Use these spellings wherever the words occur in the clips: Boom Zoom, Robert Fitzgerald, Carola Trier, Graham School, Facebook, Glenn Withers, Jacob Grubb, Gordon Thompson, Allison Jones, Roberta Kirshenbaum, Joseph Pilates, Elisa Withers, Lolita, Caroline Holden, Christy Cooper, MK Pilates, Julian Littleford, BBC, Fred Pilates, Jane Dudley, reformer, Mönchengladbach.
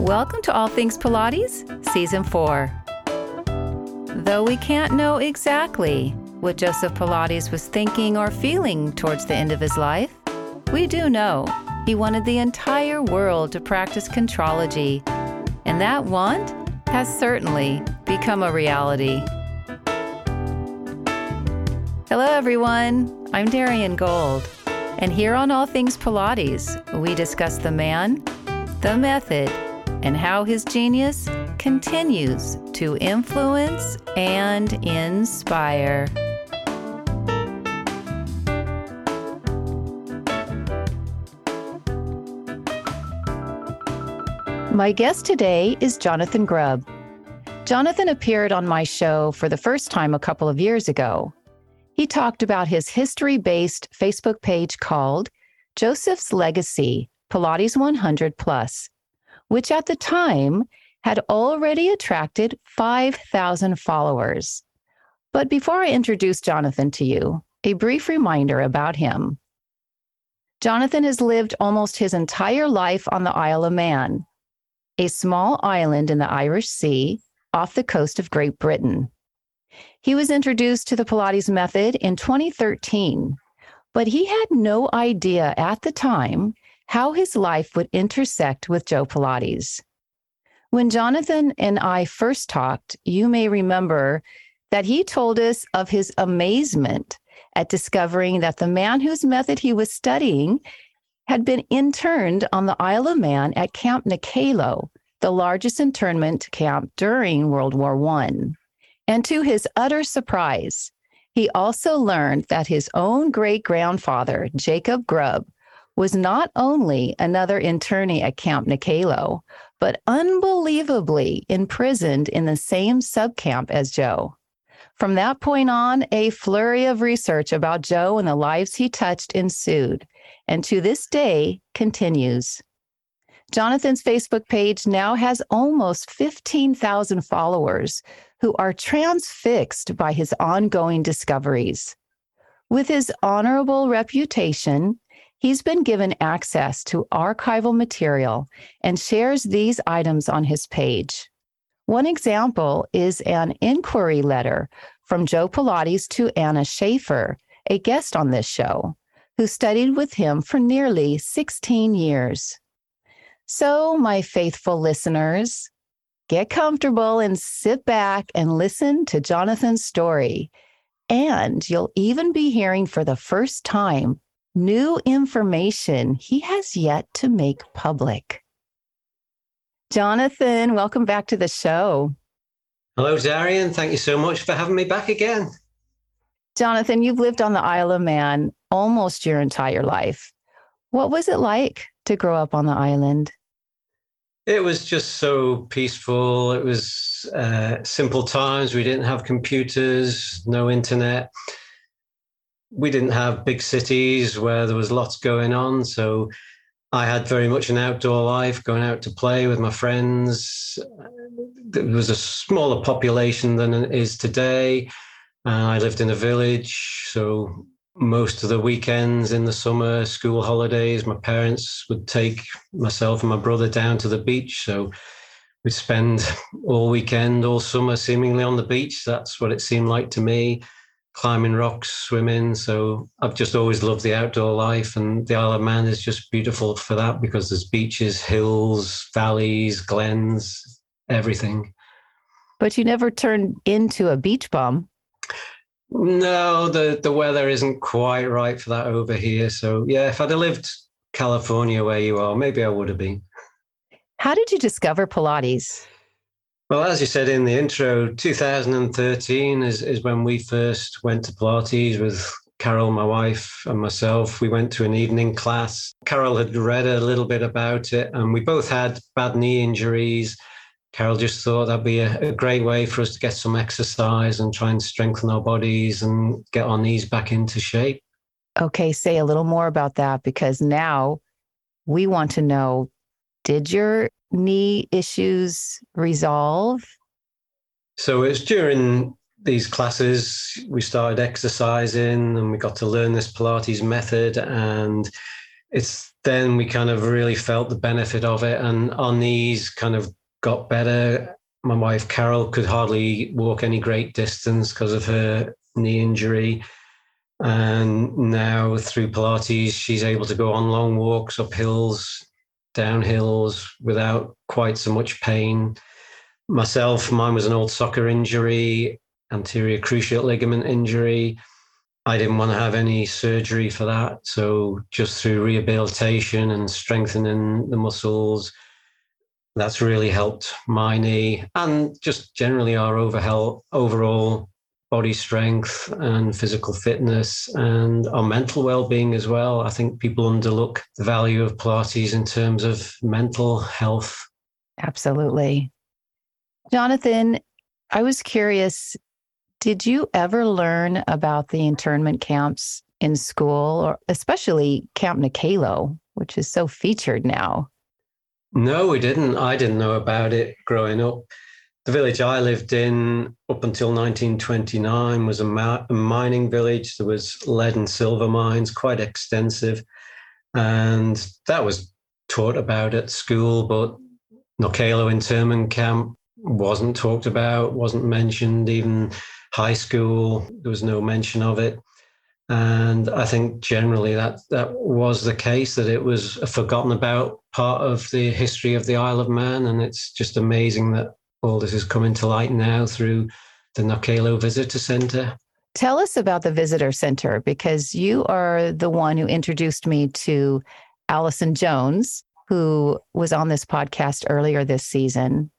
Welcome to All Things Pilates, Season 4. Though we can't know exactly what Joseph Pilates was thinking or feeling towards the end of his life, we do know he wanted the entire world to practice contrology, and that want has certainly become a reality. Hello everyone, I'm Darian Gold, and here on All Things Pilates, we discuss the man, the method, and how his genius continues to influence and inspire. My guest today is Jonathan Grubb. Jonathan appeared on my show for the first time a couple of years ago. He talked about his history-based Facebook page called Joseph's Legacy, Pilates 100 Plus, which at the time had already attracted 5,000 followers. But before I introduce Jonathan to you, a brief reminder about him. Jonathan has lived almost his entire life on the Isle of Man, a small island in the Irish Sea off the coast of Great Britain. He was introduced to the Pilates method in 2013, but he had no idea at the time how his life would intersect with Joe Pilates. When Jonathan and I first talked, you may remember that he told us of his amazement at discovering that the man whose method he was studying had been interned on the Isle of Man at Camp Knockaloe, the largest internment camp during World War I. And to his utter surprise, he also learned that his own great-grandfather, Jacob Grubb, was not only another internee at Camp Knockaloe, but unbelievably imprisoned in the same subcamp as Joe. From that point on, a flurry of research about Joe and the lives he touched ensued, and to this day continues. Jonathan's Facebook page now has almost 15,000 followers who are transfixed by his ongoing discoveries. With his honorable reputation, he's been given access to archival material and shares these items on his page. One example is an inquiry letter from Joe Pilates to Anna Schaefer, a guest on this show, who studied with him for nearly 16 years. So, my faithful listeners, get comfortable and sit back and listen to Jonathan's story. And you'll even be hearing for the first time new information he has yet to make public. Jonathan, welcome back to the show. Hello, Darian. Thank you so much for having me back again. Jonathan, you've lived on the Isle of Man almost your entire life. What was it like to grow up on the island? It was just so peaceful. It was simple times. We didn't have computers, no internet. We didn't have big cities where there was lots going on, so I had very much an outdoor life, going out to play with my friends. There was a smaller population than it is today. I lived in a village, so most of the weekends in the summer, school holidays, my parents would take myself and my brother down to the beach, so we'd spend all weekend, all summer, seemingly on the beach. That's what it seemed like to me. Climbing rocks, swimming. So I've just always loved the outdoor life, and the Isle of Man is just beautiful for that because there's beaches, hills, valleys, glens, everything. But you never turned into a beach bum. No, the weather isn't quite right for that over here. So yeah, if I'd have lived California where you are, maybe I would have been. How did you discover Pilates? Well, as you said in the intro, 2013 is when we first went to Pilates with Carol, my wife, and myself. We went to an evening class. Carol had read a little bit about it, and we both had bad knee injuries. Carol just thought that'd be a great way for us to get some exercise and try and strengthen our bodies and get our knees back into shape. Okay, say a little more about that, because now we want to know, did your knee issues resolve? So it's during these classes we started exercising, and we got to learn this Pilates method, and it's then we kind of really felt the benefit of it, and our knees kind of got better. My wife, Carol, could hardly walk any great distance because of her knee injury. And now through Pilates, she's able to go on long walks up hills, down hills without quite so much pain. Myself, mine was an old soccer injury, anterior cruciate ligament injury. I didn't want to have any surgery for that. So just through rehabilitation and strengthening the muscles, that's really helped my knee and just generally our overall body strength and physical fitness and our mental well-being as well. I think people underlook the value of Pilates in terms of mental health. Absolutely. Jonathan, I was curious, did you ever learn about the internment camps in school, or especially Camp Knockaloe, which is so featured now? No, we didn't. I didn't know about it growing up. The village I lived in up until 1929 was a mining village. There was lead and silver mines, quite extensive. And that was taught about at school, but Knockaloe internment camp wasn't talked about, wasn't mentioned. Even high school, there was no mention of it. And I think generally that was the case, that it was a forgotten about part of the history of the Isle of Man. And it's just amazing that all this is coming to light now through the Knockaloe Visitor Center. Tell us about the Visitor Center, because you are the one who introduced me to Allison Jones, who was on this podcast earlier this season.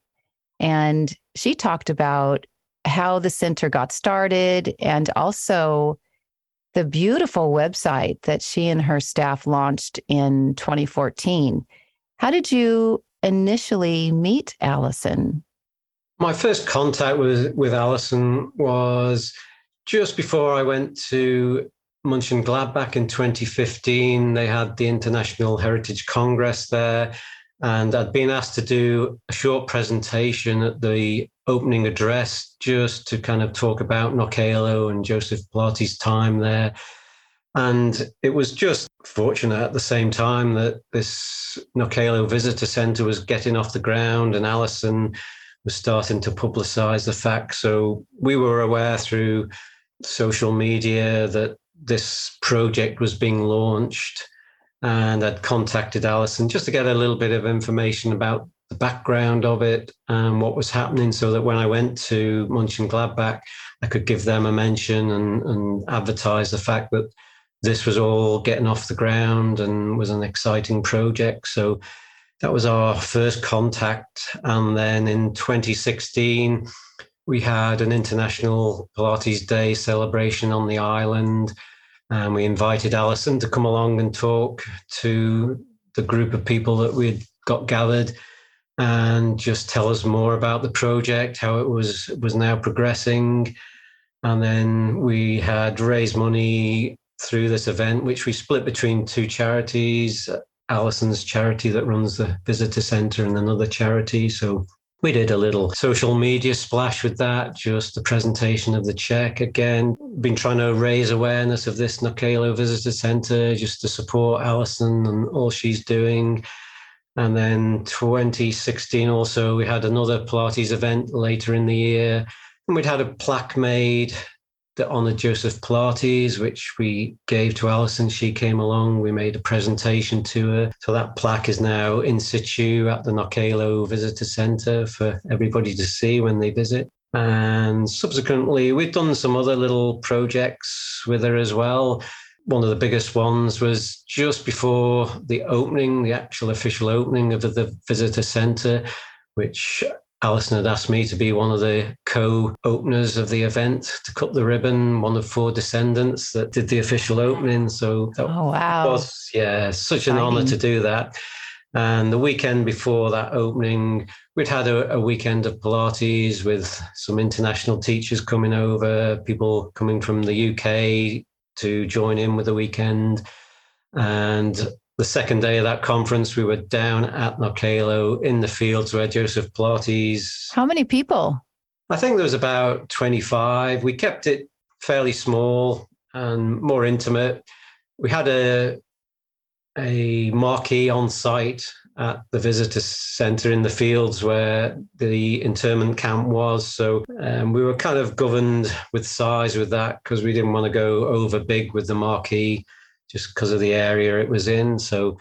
And she talked about how the center got started and also the beautiful website that she and her staff launched in 2014. How did you initially meet Allison? My first contact with Allison was just before I went to Mönchengladbach in 2015. They had the International Heritage Congress there, and I'd been asked to do a short presentation at the opening address just to kind of talk about Knockaloe and Joseph Pilates' time there. And it was just fortunate at the same time that this Knockaloe Visitor Center was getting off the ground and Allison was starting to publicize the fact. So we were aware through social media that this project was being launched, and I'd contacted Allison just to get a little bit of information about the background of it and what was happening, so that when I went to Mönchengladbach, I could give them a mention and advertise the fact that this was all getting off the ground and was an exciting project. So that was our first contact. And then in 2016, we had an International Pilates Day celebration on the island, and we invited Allison to come along and talk to the group of people that we'd got gathered and just tell us more about the project, how it was now progressing. And then we had raised money through this event, which we split between two charities, Allison's charity that runs the visitor center and another charity. So we did a little social media splash with that, just the presentation of the check. Again, been trying to raise awareness of this Knockaloe Visitor Center just to support Allison and all she's doing. And then 2016 also, we had another Pilates event later in the year. And we'd had a plaque made that honored Joseph Pilates, which we gave to Allison. She came along, we made a presentation to her. So that plaque is now in situ at the Knockaloe Visitor Center for everybody to see when they visit. And subsequently, we've done some other little projects with her as well. One of the biggest ones was just before the opening, the actual official opening of the visitor center, which Allison had asked me to be one of the co-openers of the event, to cut the ribbon, one of four descendants that did the official opening. So that was such an honor to do that. And the weekend before that opening, we'd had a weekend of Pilates with some international teachers coming over, people coming from the UK to join in with the weekend. And the second day of that conference, we were down at Knockaloe in the fields where Joseph Pilates... How many people? I think there was about 25. We kept it fairly small and more intimate. We had a a marquee on site at the visitor centre in the fields where the internment camp was. So we were kind of governed with size with that, because we didn't want to go over big with the marquee just because of the area it was in. So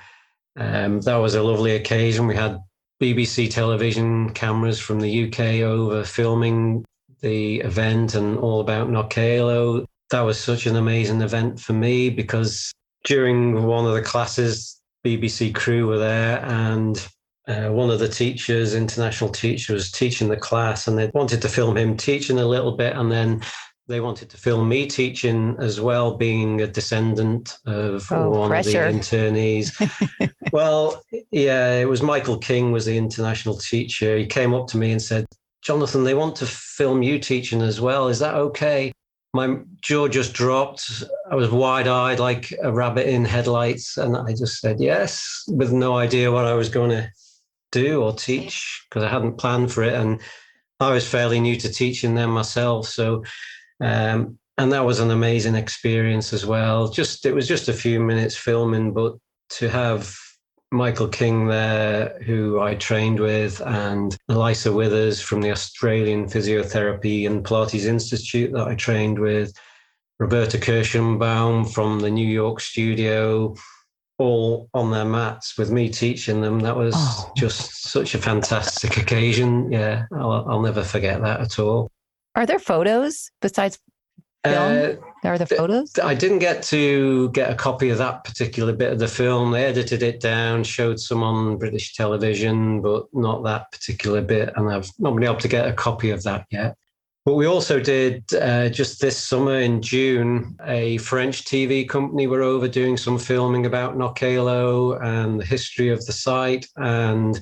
that was a lovely occasion. We had BBC television cameras from the UK over filming the event and all about Knockaloe. That was such an amazing event for me, because during one of the classes, BBC crew were there, and one of the teachers, international teacher, was teaching the class, and they wanted to film him teaching a little bit, and then they wanted to film me teaching as well, being a descendant of one of the internees. Well, yeah, it was Michael King was the international teacher. He came up to me and said, "Jonathan, they want to film you teaching as well. Is that okay?" My jaw just dropped. I was wide-eyed like a rabbit in headlights. And I just said yes, with no idea what I was going to do or teach, because I hadn't planned for it. And I was fairly new to teaching them myself. So, and that was an amazing experience as well. It was just a few minutes filming, but to have Michael King there, who I trained with, and Elisa Withers from the Australian Physiotherapy and Pilates Institute that I trained with, Roberta Kirshenbaum from the New York studio, all on their mats with me teaching them. That was just such a fantastic occasion. Yeah, I'll never forget that at all. Are there photos besides film? Are there photos? I didn't get to get a copy of that particular bit of the film. They edited it down, showed some on British television, but not that particular bit. And I've not been able to get a copy of that yet. But we also did, just this summer in June, a French TV company were over doing some filming about Knockaloe and the history of the site. And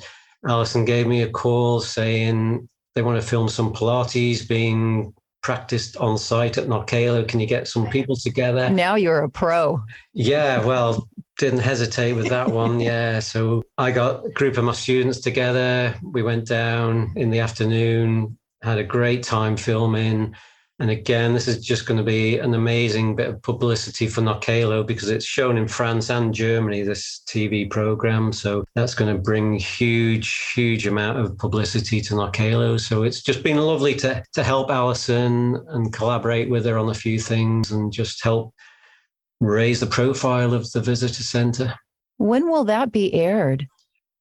Alison gave me a call saying they want to film some Pilates being practiced on site at Knockaloe. Can you get some people together? Now you're a pro. Yeah, well, didn't hesitate with that one. Yeah, so I got a group of my students together. We went down in the afternoon, had a great time filming. And again, this is just going to be an amazing bit of publicity for Knockaloe, because it's shown in France and Germany, this TV program. So that's going to bring huge, huge amount of publicity to Knockaloe. So it's just been lovely to help Alison and collaborate with her on a few things and just help raise the profile of the visitor center. When will that be aired?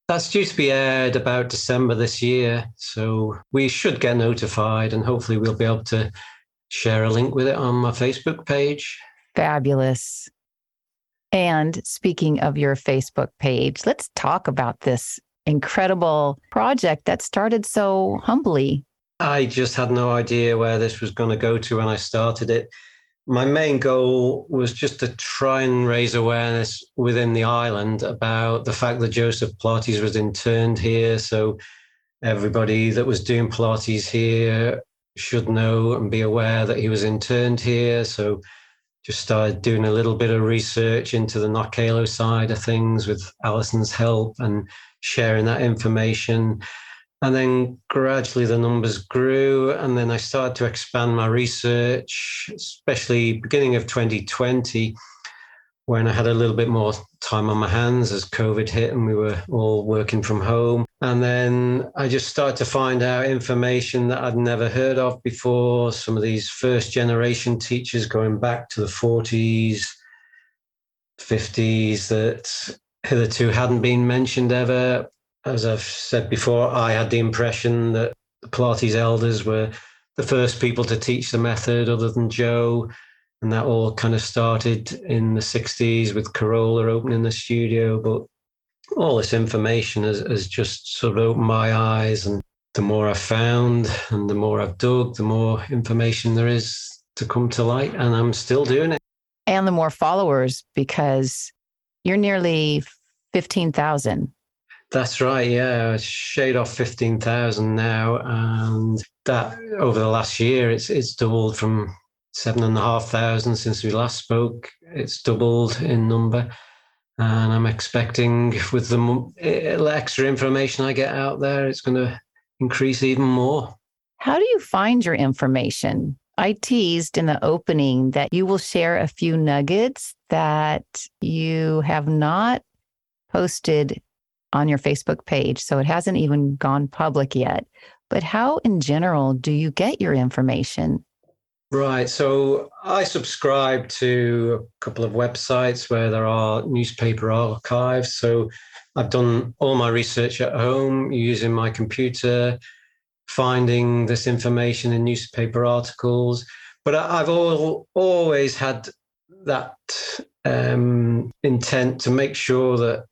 That's due to be aired about December this year. So we should get notified, and hopefully we'll be able to share a link with it on my Facebook page. Fabulous. And speaking of your Facebook page, let's talk about this incredible project that started so humbly. I just had no idea where this was going to go to when I started it. My main goal was just to try and raise awareness within the island about the fact that Joseph Pilates was interned here. So everybody that was doing Pilates here should know and be aware that he was interned here. So just started doing a little bit of research into the Knockaloe side of things with Alison's help and sharing that information. And then gradually the numbers grew, and then I started to expand my research, especially beginning of 2020, when I had a little bit more time on my hands as COVID hit and we were all working from home. And then I just started to find out information that I'd never heard of before. Some of these first generation teachers going back to the 40s, 50s that hitherto hadn't been mentioned ever. As I've said before, I had the impression that the Pilates elders were the first people to teach the method other than Joe. And that all kind of started in the 60s with Carola opening the studio. But all this information has just sort of opened my eyes, and the more I've found and the more I've dug, the more information there is to come to light, and I'm still doing it. And the more followers, because you're nearly 15,000. That's right, yeah. I shade off 15,000 now, and that over the last year, it's doubled from 7,500 since we last spoke. It's doubled in number. And I'm expecting with the extra information I get out there, it's going to increase even more. How do you find your information? I teased in the opening that you will share a few nuggets that you have not posted on your Facebook page, so it hasn't even gone public yet. But how, in general, do you get your information? Right. So I subscribe to a couple of websites where there are newspaper archives. So I've done all my research at home using my computer, finding this information in newspaper articles. But I've always had that intent to make sure that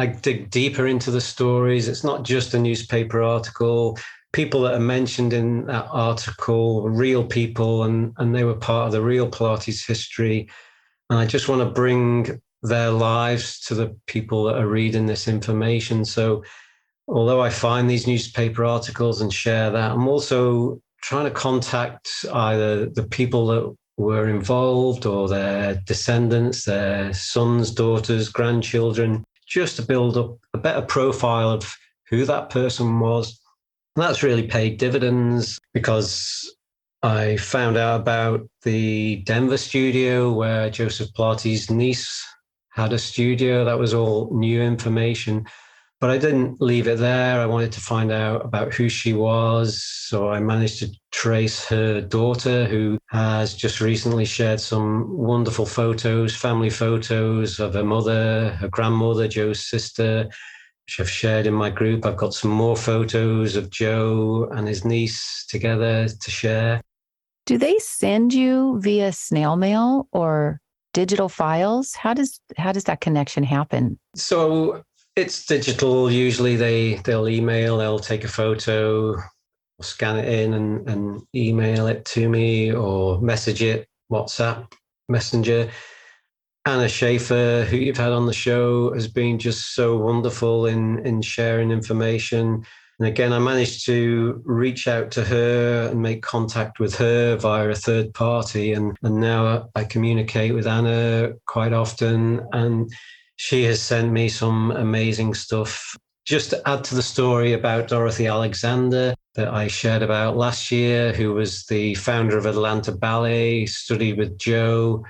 I dig deeper into the stories. It's not just a newspaper article. People that are mentioned in that article were real people, and they were part of the real Pilates history. And I just want to bring their lives to the people that are reading this information. So although I find these newspaper articles and share that, I'm also trying to contact either the people that were involved or their descendants, their sons, daughters, grandchildren, just to build up a better profile of who that person was. And that's really paid dividends, because I found out about the Denver studio where Joseph Pilates' niece had a studio. That was all new information, but I didn't leave it there. I wanted to find out about who she was. So I managed to trace her daughter, who has just recently shared some wonderful photos, family photos of her mother, her grandmother, Joe's sister, which I've shared in my group. I've got some more photos of Joe and his niece together to share. Do they send you via snail mail or digital files? How does that connection happen? So it's digital. Usually they'll email, they'll take a photo, scan it in and email it to me, or message it, WhatsApp, Messenger. Anna Schaefer, who you've had on the show, has been just so wonderful in sharing information. And again, I managed to reach out to her and make contact with her via a third party. And now I communicate with Anna quite often. And she has sent me some amazing stuff. Just to add to the story about Dorothy Alexander that I shared about last year, who was the founder of Atlanta Ballet, studied with Joe,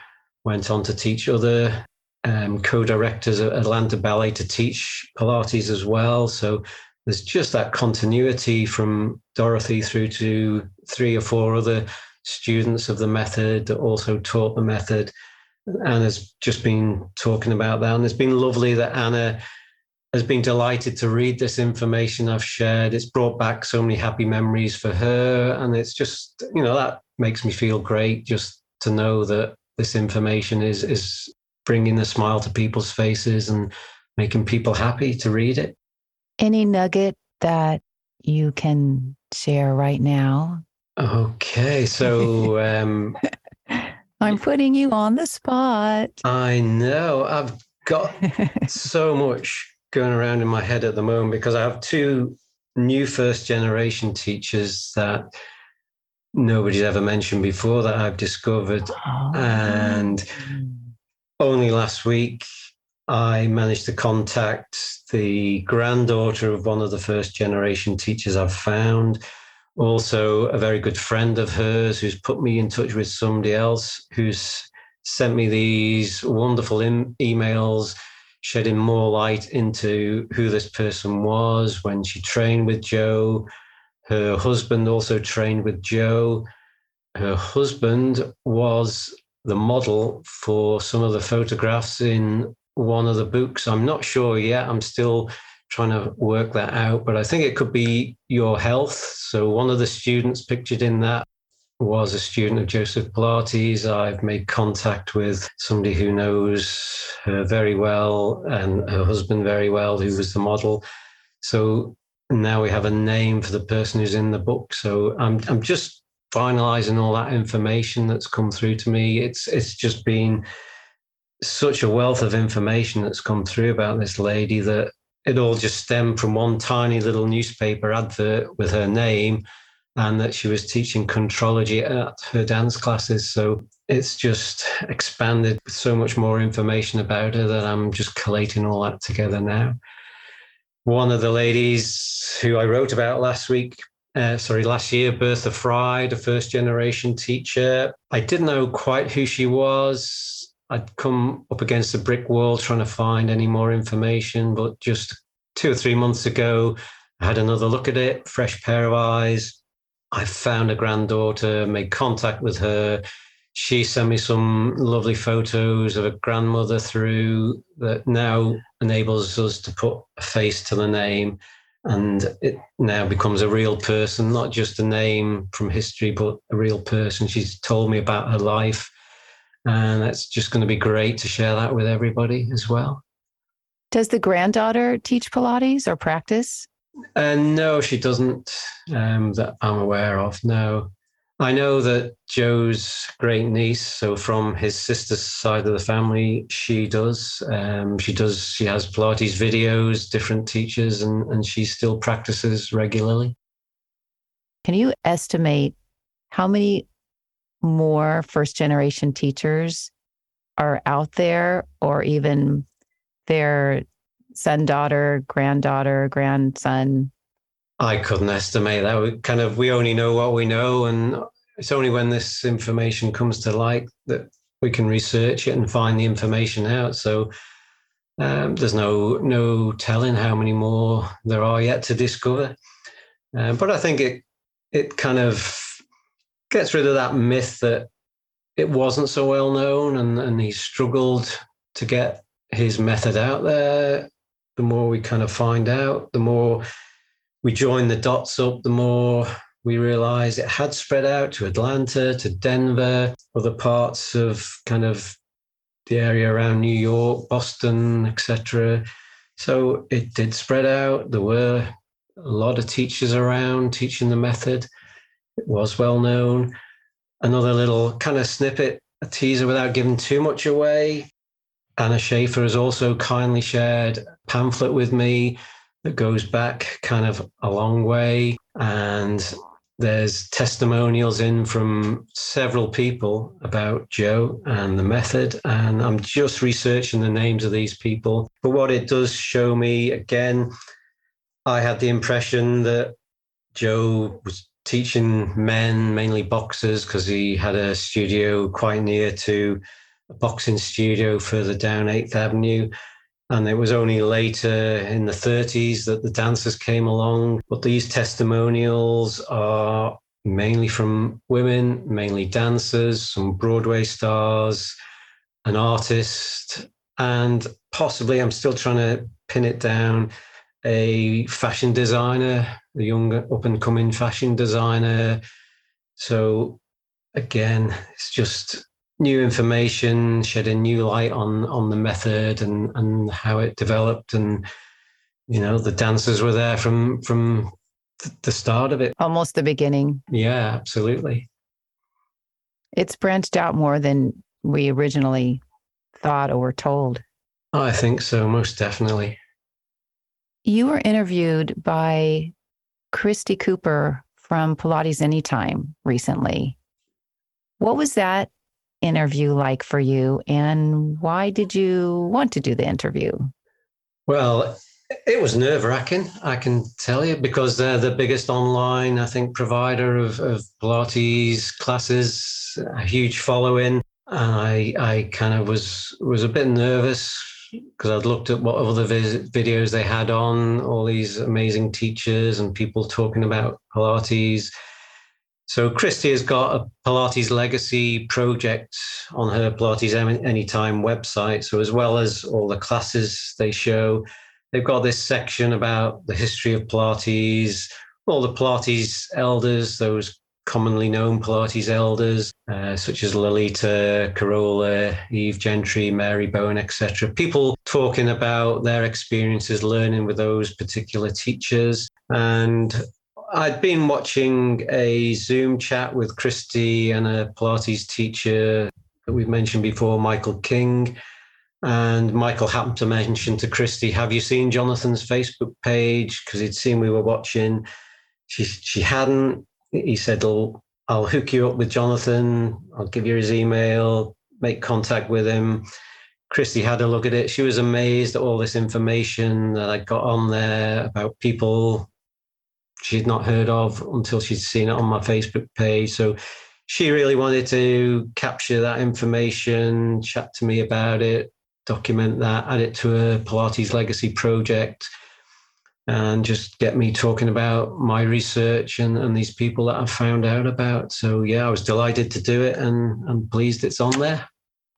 went on to teach other co-directors at Atlanta Ballet to teach Pilates as well. So there's just that continuity from Dorothy through to 3 or 4 other students of the method that also taught the method. Anna's just been talking about that. And it's been lovely that Anna has been delighted to read this information I've shared. It's brought back so many happy memories for her. And it's just, you know, that makes me feel great just to know that this information is bringing a smile to people's faces and making people happy to read it. Any nugget that you can share right now? Okay, so... I'm putting you on the spot. I know. I've got so much going around in my head at the moment, because I have 2 new first-generation teachers that nobody's ever mentioned before that I've discovered. Oh. And only last week, I managed to contact the granddaughter of one of the first-generation teachers I've found, also a very good friend of hers who's put me in touch with somebody else who's sent me these wonderful emails shedding more light into who this person was when she trained with Joe. Her husband also trained with Joe. Her husband was the model for some of the photographs in one of the books. I'm not sure yet. I'm still trying to work that out, but I think it could be Your Health. So one of the students pictured in that was a student of Joseph Pilates. I've made contact with somebody who knows her very well and her husband very well, who was the model. So now we have a name for the person who's in the book. So I'm just finalizing all that information that's come through to me. It's just been such a wealth of information that's come through about this lady that it all just stemmed from one tiny little newspaper advert with her name, and that she was teaching contrology at her dance classes. So it's just expanded with so much more information about her that I'm just collating all that together now. One of the ladies who I wrote about last year, Bertha Fry, the first generation teacher. I didn't know quite who she was. I'd come up against a brick wall trying to find any more information, but just 2 or 3 months ago, I had another look at it, fresh pair of eyes. I found a granddaughter, made contact with her. She sent me some lovely photos of a grandmother through that now enables us to put a face to the name. And it now becomes a real person, not just a name from history, but a real person. She's told me about her life. And that's just going to be great to share that with everybody as well. Does the granddaughter teach Pilates or practice? No, she doesn't, that I'm aware of, no. I know that Joe's great niece, so from his sister's side of the family, she does. She has Pilates videos, different teachers, and she still practices regularly. Can you estimate how many more first-generation teachers are out there, or even their son, daughter, granddaughter, grandson? I couldn't estimate that. We only know what we know, and it's only when this information comes to light that we can research it and find the information out. So there's no telling how many more there are yet to discover. But I think it kind of gets rid of that myth that it wasn't so well known, and he struggled to get his method out there. The more we kind of find out, the more we join the dots up, the more we realize it had spread out to Atlanta, to Denver, other parts of kind of the area around New York, Boston, etc. So it did spread out. There were a lot of teachers around teaching the method. It was well known. Another little kind of snippet, a teaser without giving too much away. Anna Schaefer has also kindly shared a pamphlet with me that goes back kind of a long way. And there's testimonials in from several people about Joe and the method. And I'm just researching the names of these people. But what it does show me, again, I had the impression that Joe was teaching men, mainly boxers, because he had a studio quite near to a boxing studio further down 8th Avenue. And it was only later in the 30s that the dancers came along. But these testimonials are mainly from women, mainly dancers, some Broadway stars, an artist, and possibly, I'm still trying to pin it down, a fashion designer, a young up-and-coming fashion designer. So again, it's just new information, shedding new light on the method and how it developed. And, you know, the dancers were there from the start of it. Almost the beginning. Yeah, absolutely. It's branched out more than we originally thought or were told. I think so, most definitely. You were interviewed by Christy Cooper from Pilates Anytime recently. What was that interview like for you, and why did you want to do the interview? Well, it was nerve-wracking, I can tell you, because they're the biggest online, I think, provider of Pilates classes, a huge following. And I kind of was a bit nervous because I'd looked at what other videos they had on, all these amazing teachers and people talking about Pilates. So Christy has got a Pilates Legacy Project on her Pilates Anytime website. So as well as all the classes they show, they've got this section about the history of Pilates, all the Pilates elders, those commonly known Pilates elders, such as Lolita, Carola, Eve Gentry, Mary Bowen, etc. People talking about their experiences learning with those particular teachers. And I'd been watching a Zoom chat with Christy and a Pilates teacher that we've mentioned before, Michael King. And Michael happened to mention to Christy, have you seen Jonathan's Facebook page? Because he'd seen we were watching. She hadn't. He said, oh, I'll hook you up with Jonathan. I'll give you his email, make contact with him. Christy had a look at it. She was amazed at all this information that I got on there about people she'd not heard of until she'd seen it on my Facebook page. So she really wanted to capture that information, chat to me about it, document that, add it to a Pilates Legacy project, and just get me talking about my research and these people that I've found out about. So yeah, I was delighted to do it, and I'm pleased it's on there.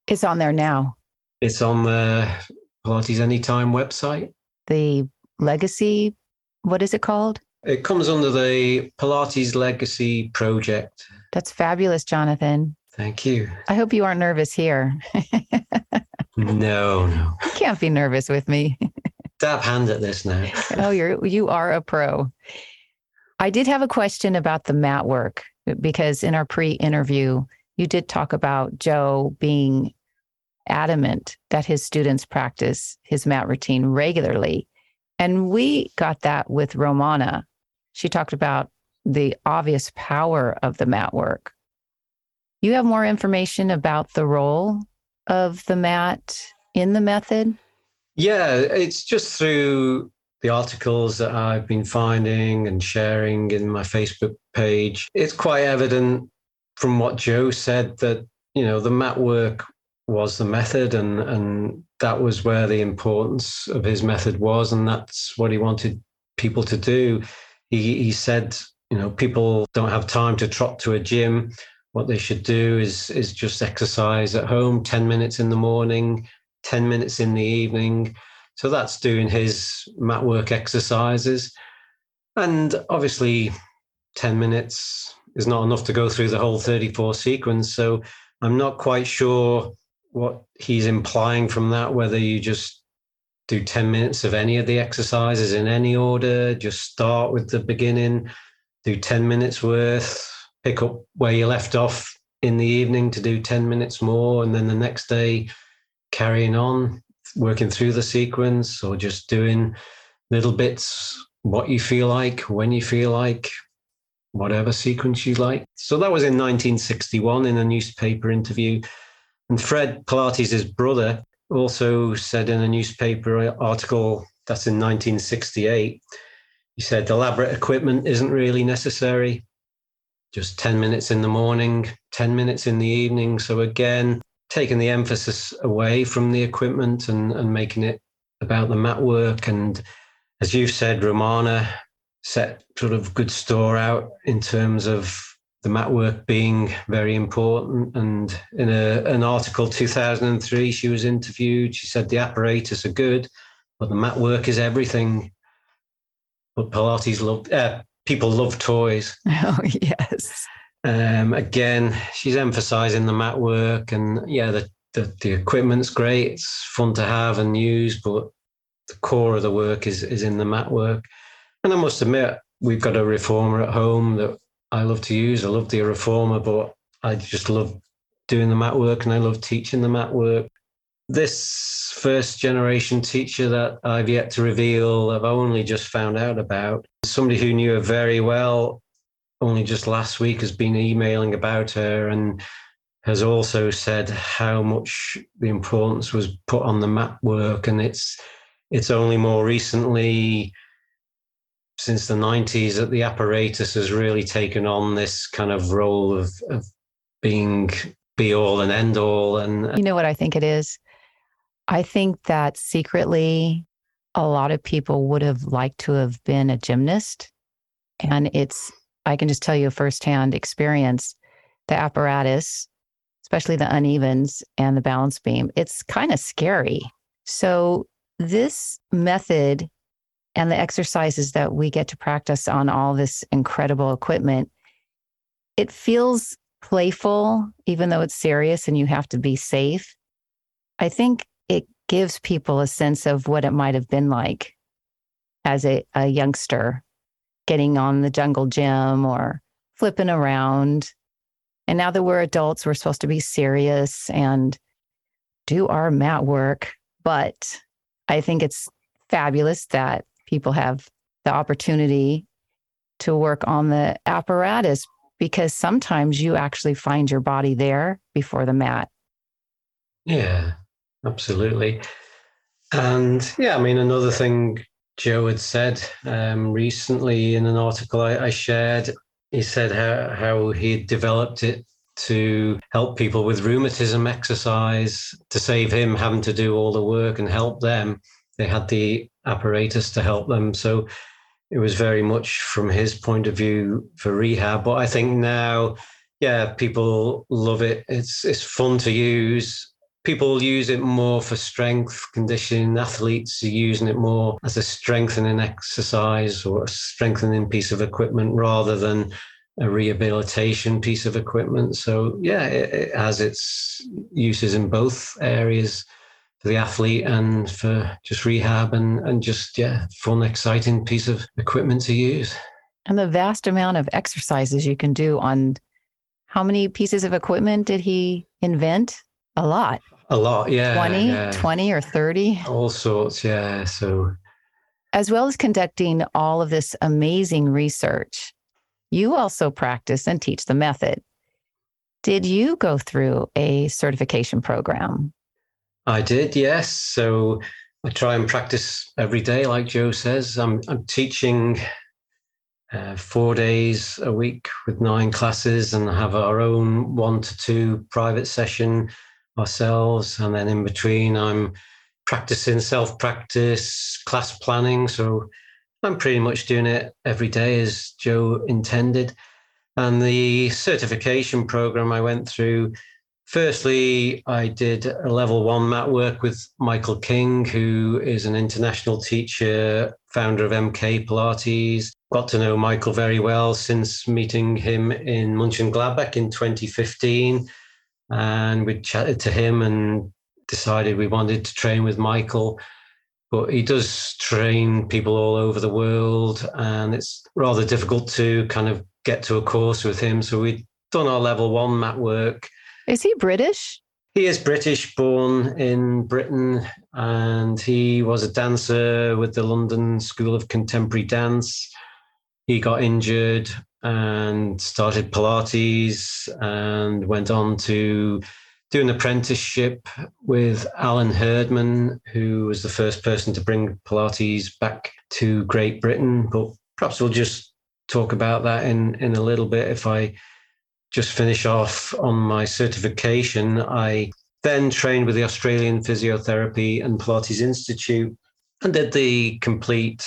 It's on there now. It's on the Pilates Anytime website. The Legacy, what is it called? It comes under the Pilates Legacy Project. That's fabulous, Jonathan. Thank you. I hope you aren't nervous here. No. You can't be nervous with me. Dab hand at this now. Oh, you are a pro. I did have a question about the mat work, because in our pre-interview, you did talk about Joe being adamant that his students practice his mat routine regularly. And we got that with Romana. She talked about the obvious power of the mat work. You have more information about the role of the mat in the method? Yeah, it's just through the articles that I've been finding and sharing in my Facebook page. It's quite evident from what Joe said that, you know, the mat work was the method, and that was where the importance of his method was, and that's what he wanted people to do. He said, you know, people don't have time to trot to a gym. What they should do is just exercise at home, 10 minutes in the morning, 10 minutes in the evening. So that's doing his mat work exercises. And obviously 10 minutes is not enough to go through the whole 34 sequence. So I'm not quite sure what he's implying from that, whether you just do 10 minutes of any of the exercises in any order, just start with the beginning, do 10 minutes worth, pick up where you left off in the evening to do 10 minutes more, and then the next day carrying on, working through the sequence, or just doing little bits, what you feel like, when you feel like, whatever sequence you like. So that was in 1961 in a newspaper interview. And Fred Pilates, his brother, also said in a newspaper article, that's in 1968, he said, elaborate equipment isn't really necessary. Just 10 minutes in the morning, 10 minutes in the evening. So again, taking the emphasis away from the equipment and making it about the mat work. And as you've said, Romana set sort of good store out in terms of the mat work being very important. And in an article 2003, she was interviewed. She said, the apparatus are good, but the mat work is everything. But Pilates people love toys. Oh, yes. Again, she's emphasizing the mat work, and yeah, the equipment's great. It's fun to have and use, but the core of the work is in the mat work. And I must admit, we've got a reformer at home that I love to use. I love the reformer, but I just love doing the mat work, and I love teaching the mat work. This first generation teacher that I've yet to reveal, I've only just found out about, somebody who knew her very well only just last week has been emailing about her and has also said how much the importance was put on the mat work. And it's only more recently, since the 90s, that the apparatus has really taken on this kind of role of being be all and end all. And you know what I think it is? I think that secretly a lot of people would have liked to have been a gymnast. And I can just tell you a firsthand experience, the apparatus, especially the unevens and the balance beam, it's kind of scary. So this method and the exercises that we get to practice on all this incredible equipment, it feels playful, even though it's serious and you have to be safe. I think it gives people a sense of what it might have been like as a youngster, getting on the jungle gym or flipping around. And now that we're adults, we're supposed to be serious and do our mat work. But I think it's fabulous that people have the opportunity to work on the apparatus, because sometimes you actually find your body there before the mat. Yeah, absolutely. And yeah, I mean, another thing Joe had said recently in an article I shared, he said how he had developed it to help people with rheumatism exercise, to save him having to do all the work and help them. They had the apparatus to help them. So it was very much from his point of view for rehab. But I think now, yeah, people love it. It's fun to use. People use it more for strength conditioning. Athletes are using it more as a strengthening exercise or a strengthening piece of equipment rather than a rehabilitation piece of equipment. So yeah, it has its uses in both areas for the athlete and for just rehab and just, yeah, fun, exciting piece of equipment to use. And the vast amount of exercises you can do on how many pieces of equipment did he invent? A lot, yeah. 20, yeah. 20 or 30? All sorts, yeah. So, as well as conducting all of this amazing research, you also practice and teach the method. Did you go through a certification program? I did, yes. So I try and practice every day, like Joe says. I'm teaching 4 days a week with 9 classes, and have our own 1 to 2 private session ourselves. And then in between, I'm practicing self-practice, class planning. So I'm pretty much doing it every day as Joe intended. And the certification program I went through, firstly, I did a level 1 mat work with Michael King, who is an international teacher, founder of MK Pilates. Got to know Michael very well since meeting him in Mönchengladbach in 2015. And we chatted to him and decided we wanted to train with Michael. But he does train people all over the world, and it's rather difficult to kind of get to a course with him. So we'd done our level 1 mat work. Is he British? He is British, born in Britain, and he was a dancer with the London School of Contemporary Dance. He got injured and started Pilates and went on to do an apprenticeship with Alan Herdman, who was the first person to bring Pilates back to Great Britain. But perhaps we'll just talk about that in a little bit. If I just finish off on my certification, I then trained with the Australian Physiotherapy and Pilates Institute and did the complete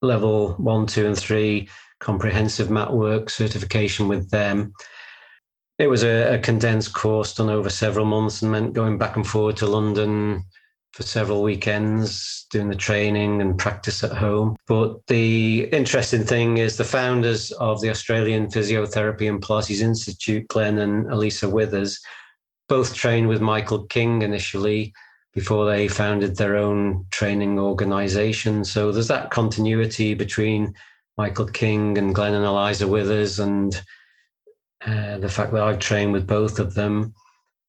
level 1, 2, and 3 comprehensive mat work certification with them. It was a condensed course done over several months and meant going back and forward to London for several weekends, doing the training and practice at home. But the interesting thing is the founders of the Australian Physiotherapy and Pilates Institute, Glenn and Elisa Withers, both trained with Michael King initially before they founded their own training organisation. So there's that continuity between Michael King and Glenn and Elisa Withers, and the fact that I've trained with both of them.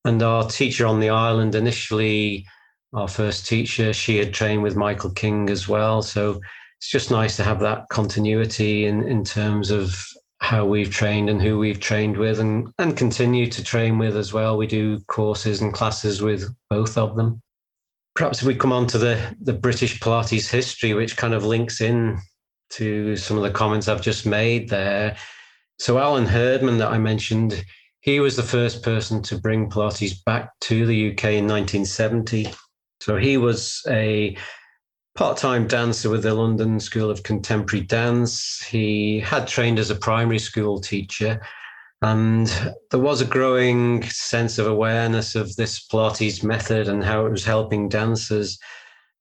And our teacher on the island initially, our first teacher, she had trained with Michael King as well. So it's just nice to have that continuity in terms of how we've trained and who we've trained with and continue to train with as well. We do courses and classes with both of them. Perhaps if we come on to the British Pilates history, which kind of links in to some of the comments I've just made there. So Alan Herdman that I mentioned, he was the first person to bring Pilates back to the UK in 1970. So he was a part-time dancer with the London School of Contemporary Dance. He had trained as a primary school teacher, and there was a growing sense of awareness of this Pilates method and how it was helping dancers.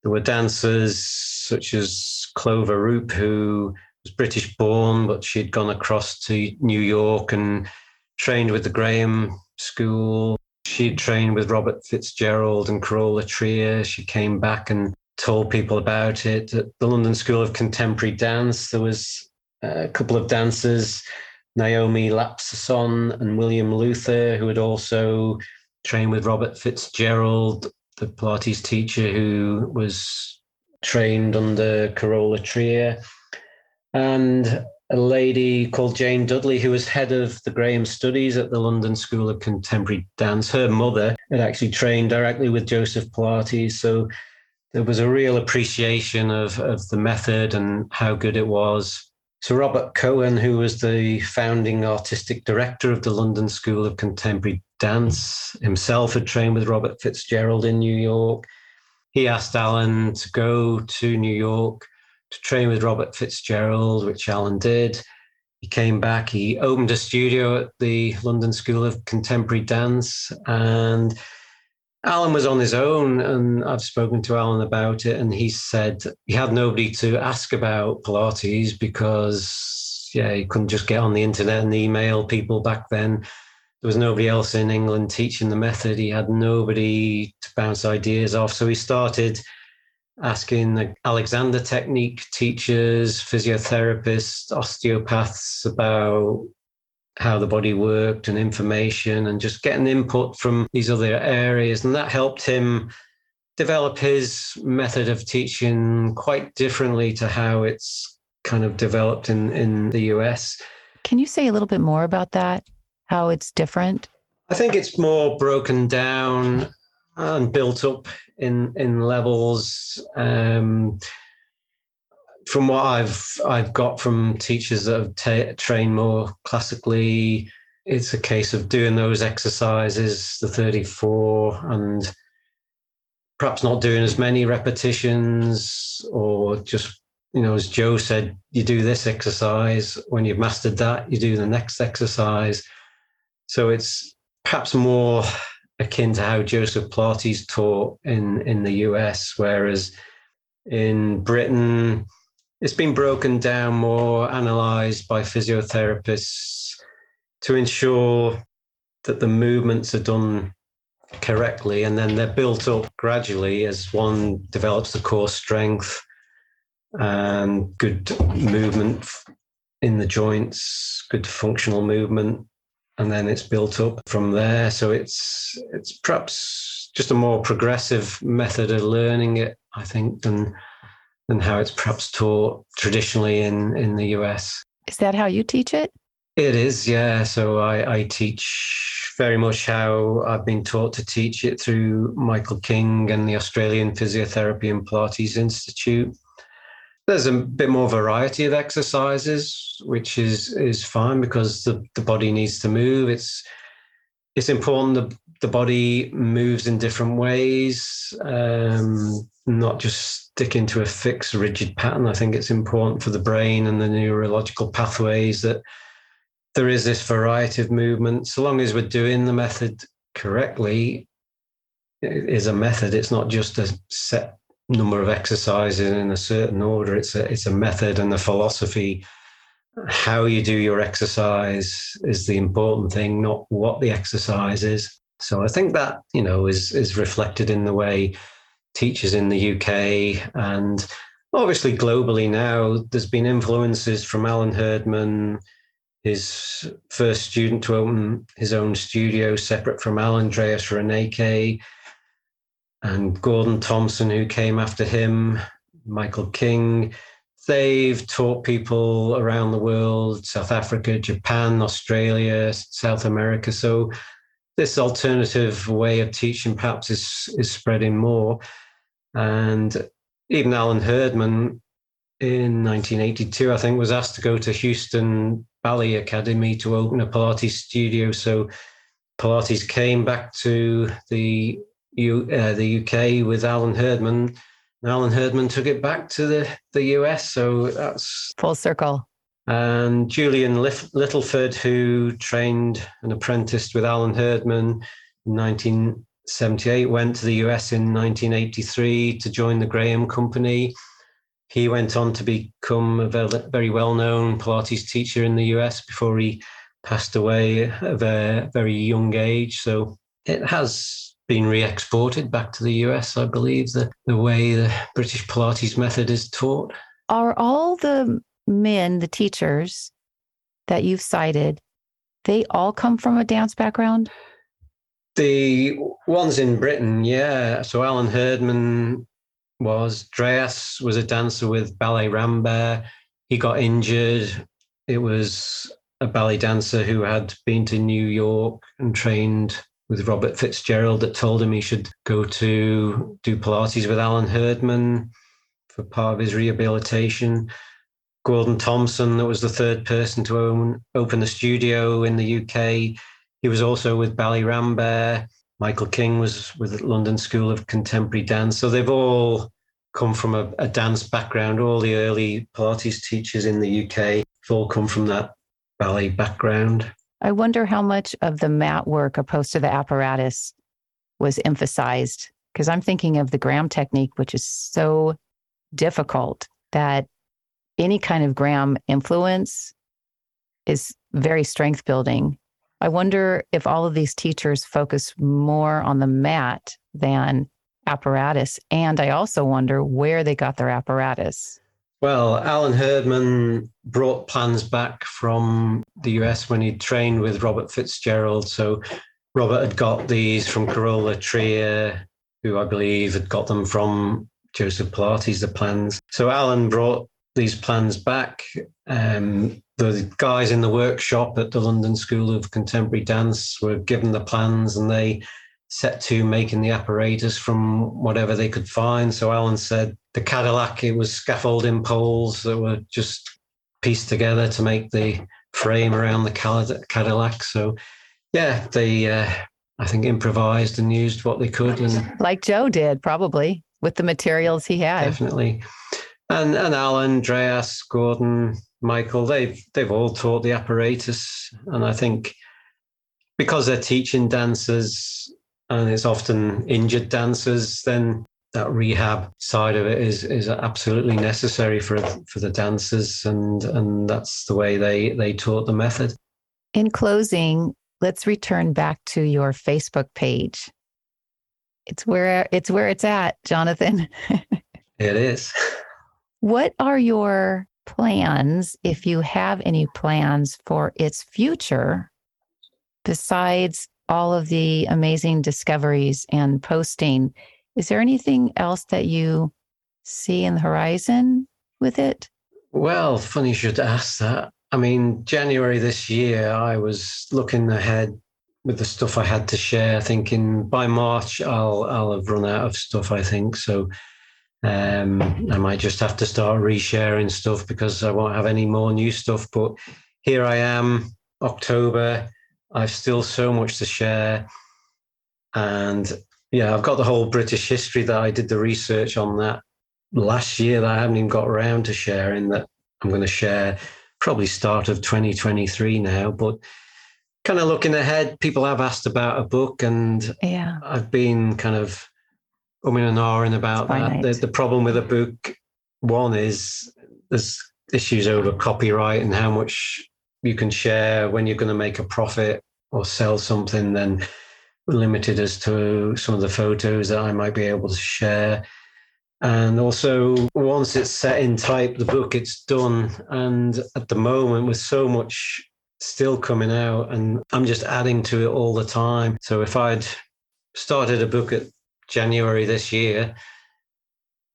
There were dancers such as Clover Roop, who was British-born, but she'd gone across to New York and trained with the Graham School. She'd trained with Robert Fitzgerald and Carola Trier. She came back and told people about it. At the London School of Contemporary Dance, there was a couple of dancers, Naomi Lapsason and William Luther, who had also trained with Robert Fitzgerald, the Pilates teacher who was trained under Carola Trier. And a lady called Jane Dudley, who was head of the Graham Studies at the London School of Contemporary Dance. Her mother had actually trained directly with Joseph Pilates. So there was a real appreciation of the method and how good it was. Sir Robert Cohen, who was the founding artistic director of the London School of Contemporary Dance, himself had trained with Robert Fitzgerald in New York. He asked Alan to go to New York to train with Robert Fitzgerald, which Alan did. He came back, he opened a studio at the London School of Contemporary Dance, and Alan was on his own, and I've spoken to Alan about it, and he said he had nobody to ask about Pilates because, he couldn't just get on the internet and email people back then. There was nobody else in England teaching the method. He had nobody to bounce ideas off. So he started asking the Alexander technique teachers, physiotherapists, osteopaths about how the body worked and information, and just getting input from these other areas. And that helped him develop his method of teaching quite differently to how it's kind of developed in the US. Can you say a little bit more about that, how it's different? I think it's more broken down and built up in levels. From what I've got from teachers that have trained more classically, it's a case of doing those exercises, the 34, and perhaps not doing as many repetitions, or just, as Joe said, you do this exercise. When you've mastered that, you do the next exercise. So it's perhaps more akin to how Joseph Pilates taught in the US, whereas in Britain, it's been broken down more, analysed by physiotherapists to ensure that the movements are done correctly, and then they're built up gradually as one develops the core strength and good movement in the joints, good functional movement, and then it's built up from there. So it's perhaps just a more progressive method of learning it, I think, than how it's perhaps taught traditionally in the US. Is that how you teach it? It is, yeah. So I teach very much how I've been taught to teach it through Michael King and the Australian Physiotherapy and Pilates Institute. There's a bit more variety of exercises, which is fine because the body needs to move. It's important that the body moves in different ways, not just stick into a fixed, rigid pattern. I think it's important for the brain and the neurological pathways that there is this variety of movement. So long as we're doing the method correctly, it is a method. It's not just a set number of exercises in a certain order. It's a method and a philosophy. How you do your exercise is the important thing, not what the exercise is. So I think that, is reflected in the way teachers in the UK and obviously globally now, there's been influences from Alan Herdman, his first student to open his own studio separate from Alan, Andreas Reneke, and Gordon Thompson, who came after him, Michael King. They've taught people around the world, South Africa, Japan, Australia, South America. So this alternative way of teaching perhaps is spreading more. And even Alan Herdman in 1982, I think, was asked to go to Houston Ballet Academy to open a Pilates studio. So Pilates came back to the UK with Alan Herdman. And Alan Herdman took it back to the US. So that's full circle. And Julian Littleford, who trained and apprenticed with Alan Herdman in 1978, went to the US in 1983 to join the Graham Company. He went on to become a very well-known Pilates teacher in the US before he passed away at a very young age. So it has been re-exported back to the US, I believe, the way the British Pilates method is taught. Are all the men, the teachers that you've cited, they all come from a dance background? The ones in Britain, yeah. So Alan Herdman Dreas was a dancer with Ballet Rambert. He got injured. It was a ballet dancer who had been to New York and trained with Robert Fitzgerald that told him he should go to do Pilates with Alan Herdman for part of his rehabilitation. Gordon Thompson, that was the third person to open the studio in the UK. He was also with Ballet Rambert. Michael King was with London School of Contemporary Dance. So they've all come from a dance background. All the early Pilates teachers in the UK have all come from that ballet background. I wonder how much of the mat work opposed to the apparatus was emphasized, because I'm thinking of the Gram technique, which is so difficult that any kind of Gram influence is very strength building. I wonder if all of these teachers focus more on the mat than apparatus. And I also wonder where they got their apparatus. Well, Alan Herdman brought plans back from the US when he trained with Robert Fitzgerald. So Robert had got these from Carola Trier, who I believe had got them from Joseph Pilates, the plans. So Alan brought these plans back. The guys in the workshop at the London School of Contemporary Dance were given the plans and they set to making the apparatus from whatever they could find. So Alan said the Cadillac, it was scaffolding poles that were just pieced together to make the frame around the Cadillac. So yeah, they, I think, improvised and used what they could. And like Joe did, probably, with the materials he had. Definitely. And Alan, Andreas, Gordon, Michael, they've all taught the apparatus. And I think because they're teaching dancers, and it's often injured dancers, then that rehab side of it is absolutely necessary for the dancers. And that's the way they taught the method. In closing, let's return back to your Facebook page. It's where it's at, Jonathan. It is. What are your plans, if you have any plans, for its future besides all of the amazing discoveries and posting? Is there anything else that you see in the horizon with it? Well, funny you should ask that. I mean, January this year, I was looking ahead with the stuff I had to share, thinking by March, I'll have run out of stuff, I think. So I might just have to start resharing stuff because I won't have any more new stuff. But here I am, October. I've still so much to share. And yeah, I've got the whole British history that I did the research on that last year that I haven't even got around to sharing, that I'm going to share probably start of 2023 now. But kind of looking ahead, people have asked about a book, and yeah, I've been kind of and ahhing about that. The problem with a book, one is there's issues over copyright and how much you can share when you're going to make a profit or sell something, then limited as to some of the photos that I might be able to share. And also, once it's set in type, the book, it's done. And at the moment, with so much still coming out, and I'm just adding to it all the time. So if I'd started a book at January this year,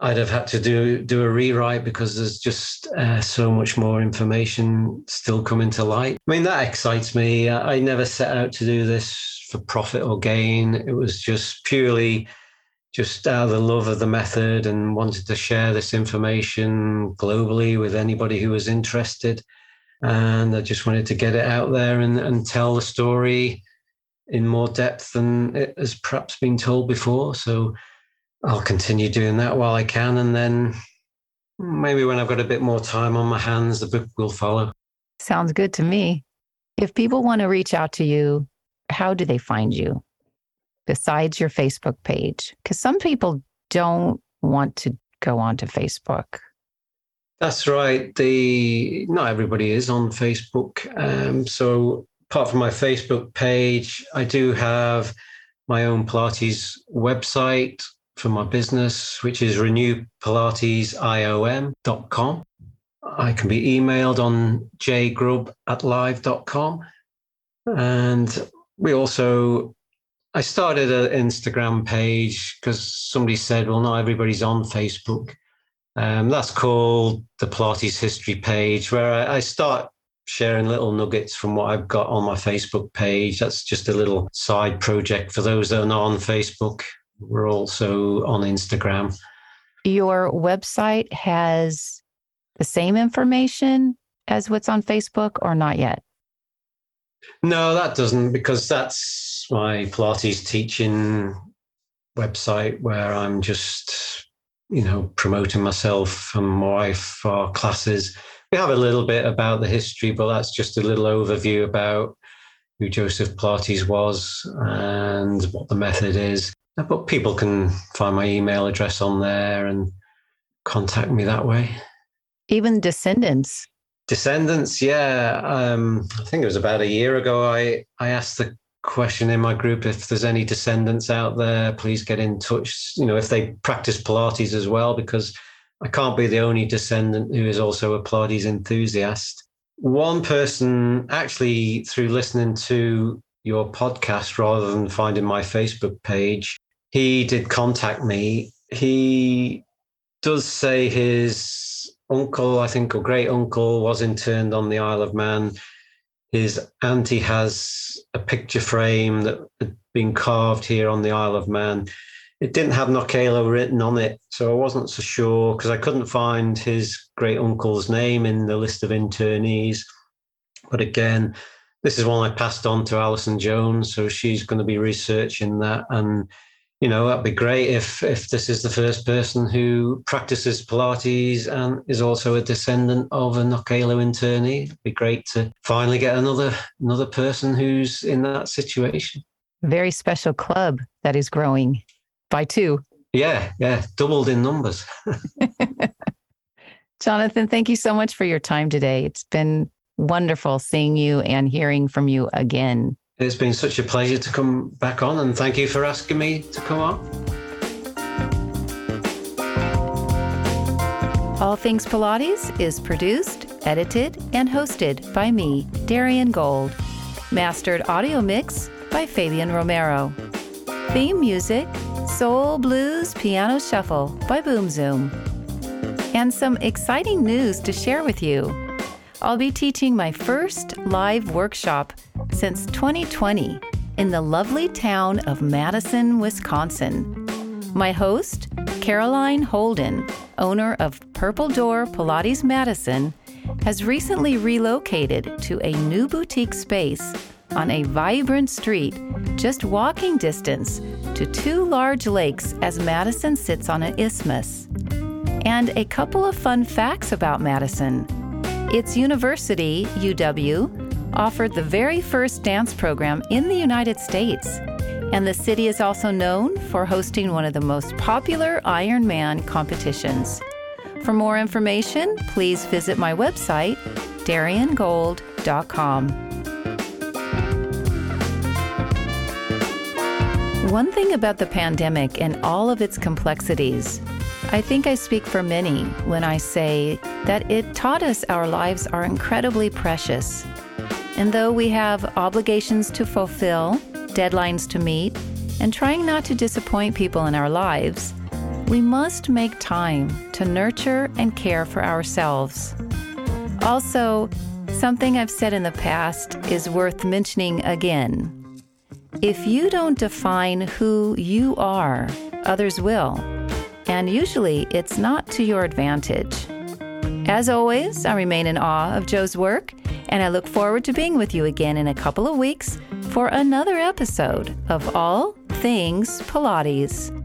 I'd have had to do a rewrite because there's just so much more information still coming to light. I mean, that excites me. I never set out to do this for profit or gain. It was just purely just out of the love of the method and wanted to share this information globally with anybody who was interested. And I just wanted to get it out there and tell the story in more depth than it has perhaps been told before. So I'll continue doing that while I can. And then maybe when I've got a bit more time on my hands, the book will follow. Sounds good to me. If people want to reach out to you, how do they find you besides your Facebook page? Because some people don't want to go onto Facebook. That's right. Not everybody is on Facebook. So apart from my Facebook page, I do have my own Pilates website for my business, which is renewpilatesiom.com. I can be emailed on jgrub@live.com. And I started an Instagram page because somebody said, well, not everybody's on Facebook. That's called the Pilates History page, where I start sharing little nuggets from what I've got on my Facebook page. That's just a little side project for those that are not on Facebook. We're also on Instagram. Your website has the same information as what's on Facebook or not yet? No, that doesn't, because that's my Pilates teaching website where I'm just, you know, promoting myself and my wife, our classes. We have a little bit about the history, but that's just a little overview about who Joseph Pilates was and what the method is. But people can find my email address on there and contact me that way. Even descendants? Descendants, yeah. I think it was about a year ago, I asked the question in my group, if there's any descendants out there, please get in touch, you know, if they practice Pilates as well, because I can't be the only descendant who is also a Pilates enthusiast. One person, actually, through listening to your podcast rather than finding my Facebook page, he did contact me. He does say his uncle, I think, or great uncle, was interned on the Isle of Man. His auntie has a picture frame that had been carved here on the Isle of Man. It didn't have Knockaloe written on it, so I wasn't so sure because I couldn't find his great uncle's name in the list of internees. But again, this is one I passed on to Allison Jones, so she's going to be researching that. And, you know, that'd be great if this is the first person who practices Pilates and is also a descendant of a Knockaloe internee. It'd be great to finally get another person who's in that situation. Very special club that is growing. By two. Yeah. Doubled in numbers. Jonathan, thank you so much for your time today. It's been wonderful seeing you and hearing from you again. It's been such a pleasure to come back on, and thank you for asking me to come on. All Things Pilates is produced, edited, and hosted by me, Darian Gold. Mastered audio mix by Fabian Romero. Theme music, Soul Blues Piano Shuffle by Boom Zoom. And some exciting news to share with you. I'll be teaching my first live workshop since 2020 in the lovely town of Madison, Wisconsin. My host, Caroline Holden, owner of Purple Door Pilates Madison, has recently relocated to a new boutique space on a vibrant street, just walking distance to two large lakes as Madison sits on an isthmus. And a couple of fun facts about Madison. Its university, UW, offered the very first dance program in the United States. And the city is also known for hosting one of the most popular Ironman competitions. For more information, please visit my website, DarianGold.com. One thing about the pandemic and all of its complexities, I think I speak for many when I say that it taught us our lives are incredibly precious. And though we have obligations to fulfill, deadlines to meet, and trying not to disappoint people in our lives, we must make time to nurture and care for ourselves. Also, something I've said in the past is worth mentioning again. If you don't define who you are, others will, and usually it's not to your advantage. As always, I remain in awe of Joe's work, and I look forward to being with you again in a couple of weeks for another episode of All Things Pilates.